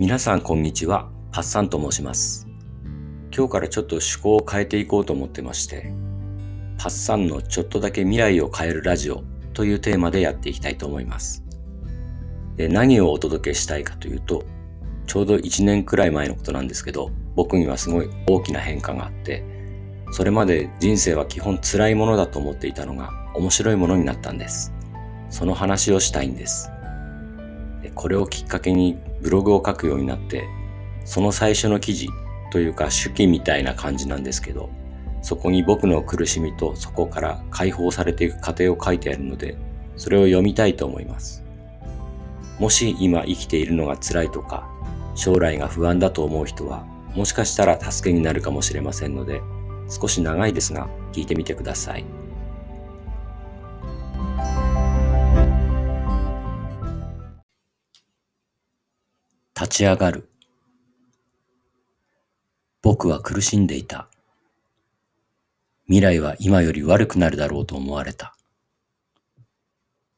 皆さんこんにちは、パッサンと申します。今日からちょっと趣向を変えていこうと思ってまして、パッサンのちょっとだけ未来を変えるラジオというテーマでやっていきたいと思います。で、何をお届けしたいかというと、ちょうど1年くらい前のことなんですけど、僕にはすごい大きな変化があって、それまで人生は基本辛いものだと思っていたのが面白いものになったんです。その話をしたいんです。で、これをきっかけにブログを書くようになって、その最初の記事というか手記みたいな感じなんですけど、そこに僕の苦しみとそこから解放されていく過程を書いてあるので、それを読みたいと思います。もし今生きているのが辛いとか将来が不安だと思う人は、もしかしたら助けになるかもしれませんので、少し長いですが聞いてみてください。立ち上がる。僕は苦しんでいた。未来は今より悪くなるだろうと思われた。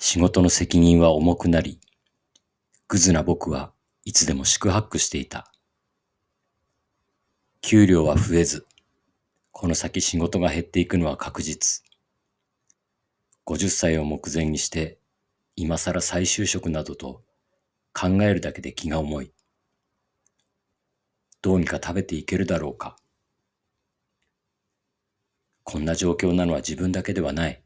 仕事の責任は重くなり、グズな僕はいつでも四苦八苦していた。給料は増えず、この先仕事が減っていくのは確実。50歳を目前にして、今更再就職などと考えるだけで気が重い。どうにか食べていけるだろうか。こんな状況なのは自分だけではない。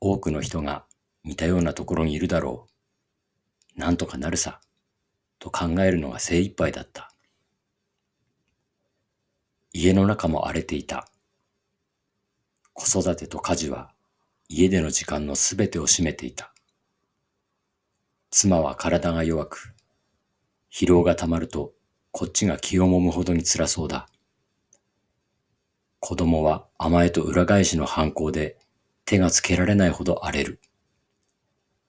多くの人が似たようなところにいるだろう。なんとかなるさ、と考えるのが精一杯だった。家の中も荒れていた。子育てと家事は家での時間のすべてを占めていた。妻は体が弱く、疲労がたまるとこっちが気をもむほどに辛そうだ。子供は甘えと裏返しの反抗で手がつけられないほど荒れる。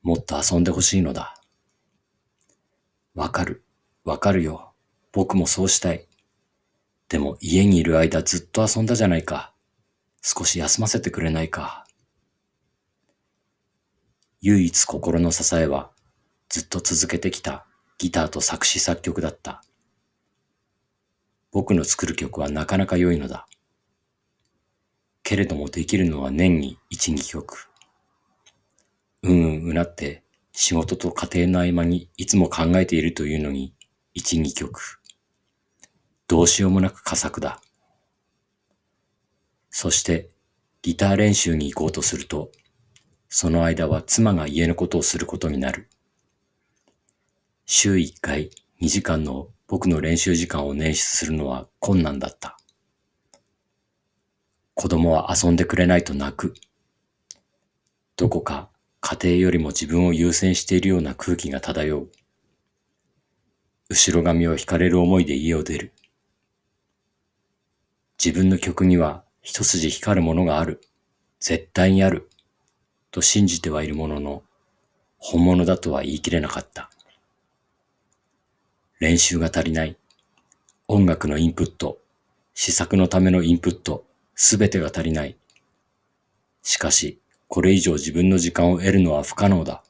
もっと遊んでほしいのだ。わかるよ。僕もそうしたい。でも家にいる間ずっと遊んだじゃないか。少し休ませてくれないか。唯一心の支えは、ずっと続けてきたギターと作詞作曲だった。僕の作る曲はなかなか良いのだ。けれどもできるのは年に1、2曲。うなって仕事と家庭の合間にいつも考えているというのに1、2曲。どうしようもなく佳作だ。そしてギター練習に行こうとすると、その間は妻が家のことをすることになる。週1回2時間の僕の練習時間を捻出するのは困難だった。子供は遊んでくれないと泣く。どこか家庭よりも自分を優先しているような空気が漂う。後ろ髪を引かれる思いで家を出る。自分の曲には一筋光るものがある。絶対にある。と信じてはいるものの、本物だとは言い切れなかった。練習が足りない。音楽のインプット、試作のためのインプット、すべてが足りない。しかし、これ以上自分の時間を得るのは不可能だ。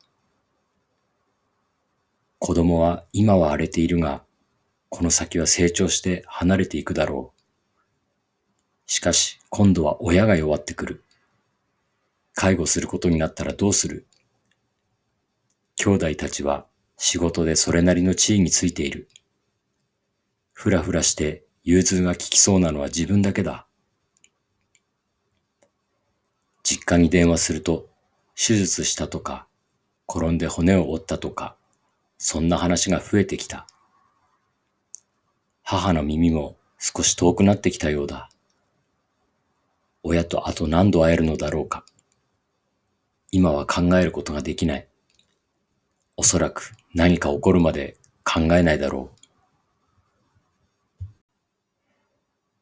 子供は今は荒れているが、この先は成長して離れていくだろう。しかし、今度は親が弱ってくる。介護することになったらどうする？兄弟たちは、仕事でそれなりの地位についている。ふらふらして融通が利きそうなのは自分だけだ。実家に電話すると、手術したとか、転んで骨を折ったとか、そんな話が増えてきた。母の耳も少し遠くなってきたようだ。親とあと何度会えるのだろうか。今は考えることができない。おそらく何か起こるまで考えないだろ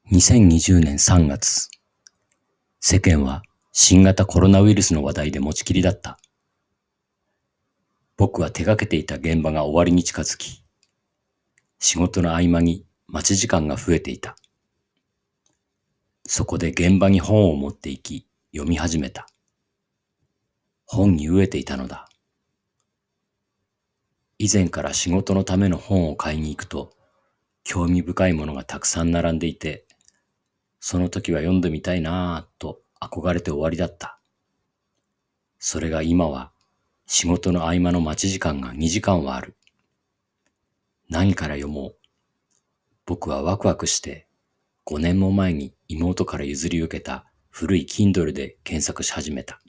う。2020年3月、世間は新型コロナウイルスの話題で持ちきりだった。僕は手がけていた現場が終わりに近づき、仕事の合間に待ち時間が増えていた。そこで現場に本を持って行き、読み始めた。本に飢えていたのだ。以前から仕事のための本を買いに行くと、興味深いものがたくさん並んでいて、その時は読んでみたいなぁと憧れて終わりだった。それが今は仕事の合間の待ち時間が2時間はある。何から読もう。僕はワクワクして5年も前に妹から譲り受けた古い Kindle で検索し始めた。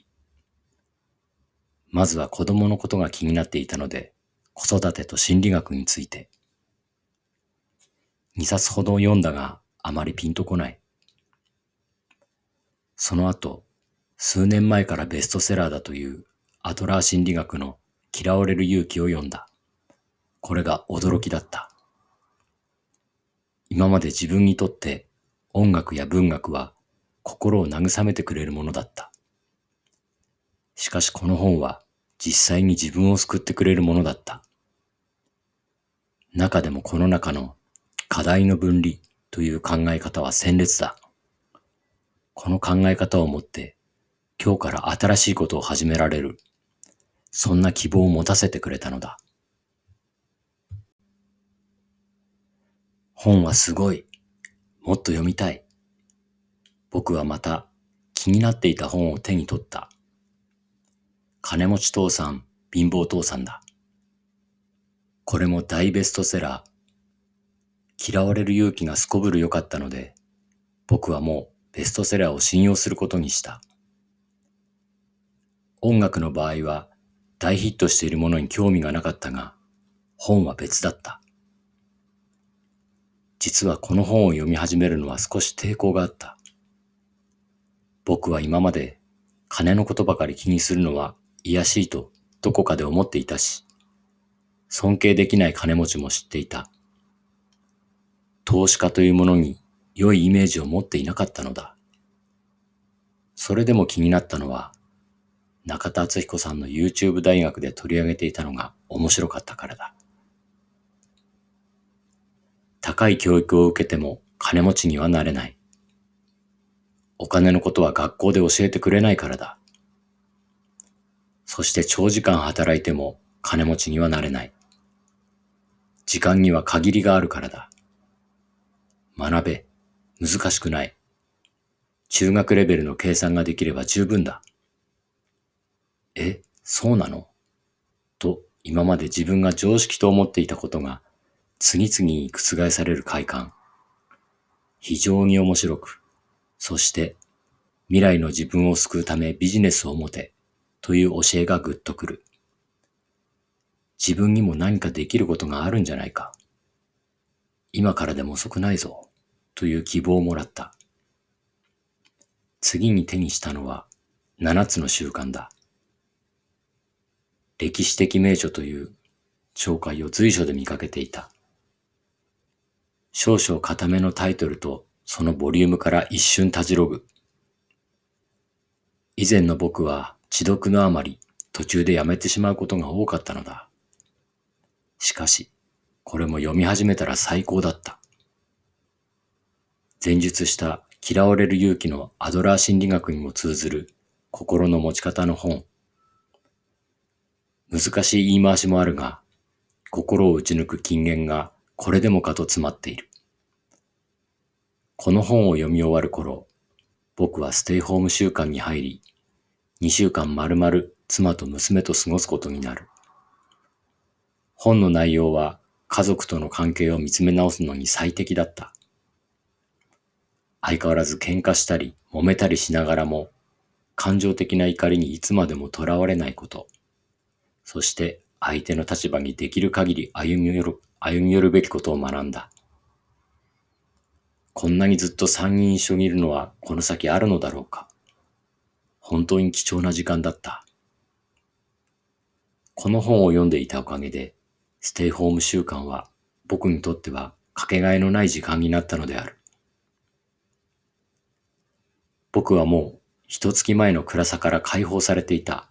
まずは子供のことが気になっていたので、子育てと心理学について。2冊ほど読んだがあまりピンとこない。その後、数年前からベストセラーだというアドラー心理学の嫌われる勇気を読んだ。これが驚きだった。今まで自分にとって音楽や文学は心を慰めてくれるものだった。しかしこの本は実際に自分を救ってくれるものだった。中でもこの中の課題の分離という考え方は鮮烈だ。この考え方をもって今日から新しいことを始められる。そんな希望を持たせてくれたのだ。本はすごい。もっと読みたい。僕はまた気になっていた本を手に取った。金持ち父さん、貧乏父さんだ。これも大ベストセラー。嫌われる勇気がすこぶる良かったので、僕はもうベストセラーを信用することにした。音楽の場合は大ヒットしているものに興味がなかったが、本は別だった。実はこの本を読み始めるのは少し抵抗があった。僕は今まで金のことばかり気にするのは卑しいとどこかで思っていたし、尊敬できない金持ちも知っていた。投資家というものに良いイメージを持っていなかったのだ。それでも気になったのは、中田敦彦さんの YouTube 大学で取り上げていたのが面白かったからだ。高い教育を受けても金持ちにはなれない。お金のことは学校で教えてくれないからだ。そして長時間働いても金持ちにはなれない。時間には限りがあるからだ。学べ、難しくない。中学レベルの計算ができれば十分だ。え、そうなの？と今まで自分が常識と思っていたことが次々に覆される快感。非常に面白く、そして未来の自分を救うためビジネスを持てという教えがぐっとくる。自分にも何かできることがあるんじゃないか。今からでも遅くないぞという希望をもらった。次に手にしたのは7つの習慣だ。歴史的名著という紹介を随所で見かけていた。少々固めのタイトルとそのボリュームから一瞬たじろぐ。以前の僕は知読のあまり途中でやめてしまうことが多かったのだ。しかし、これも読み始めたら最高だった。前述した嫌われる勇気のアドラー心理学にも通ずる心の持ち方の本。難しい言い回しもあるが、心を打ち抜く金言がこれでもかと詰まっている。この本を読み終わる頃、僕はステイホーム週間に入り、2週間丸々妻と娘と過ごすことになる。本の内容は家族との関係を見つめ直すのに最適だった。相変わらず喧嘩したり揉めたりしながらも、感情的な怒りにいつまでもとらわれないこと、そして相手の立場にできる限り歩み寄るべきことを学んだ。こんなにずっと3人一緒にいるのはこの先あるのだろうか。本当に貴重な時間だった。この本を読んでいたおかげで、ステイホーム習慣は僕にとってはかけがえのない時間になったのである。僕はもう一月前の暗さから解放されていた。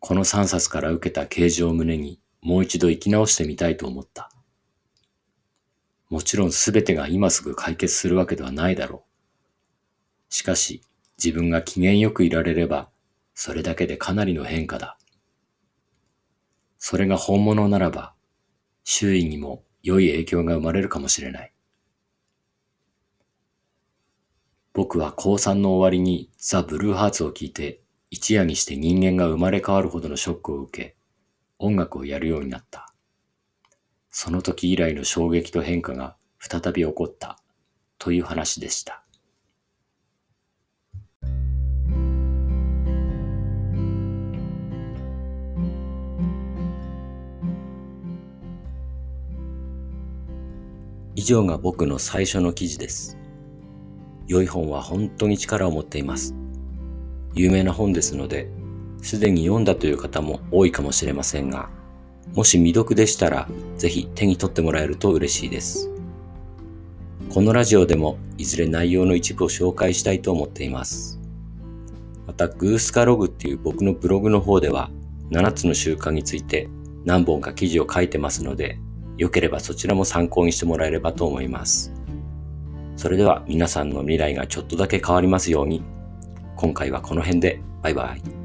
この3冊から受けた啓示を胸にもう一度生き直してみたいと思った。もちろんすべてが今すぐ解決するわけではないだろう。しかし自分が機嫌よくいられればそれだけでかなりの変化だ。それが本物ならば、周囲にも良い影響が生まれるかもしれない。僕は高3の終わりにザ・ブルーハーツを聴いて、一夜にして人間が生まれ変わるほどのショックを受け、音楽をやるようになった。その時以来の衝撃と変化が再び起こったという話でした。以上が僕の最初の記事です。良い本は本当に力を持っています。有名な本ですので、すでに読んだという方も多いかもしれませんが、もし未読でしたら、ぜひ手に取ってもらえると嬉しいです。このラジオでもいずれ内容の一部を紹介したいと思っています。また、グースカログっていう僕のブログの方では、7つの習慣について何本か記事を書いてますので、良ければそちらも参考にしてもらえればと思います。それでは皆さんの未来がちょっとだけ変わりますように。今回はこの辺で。バイバイ。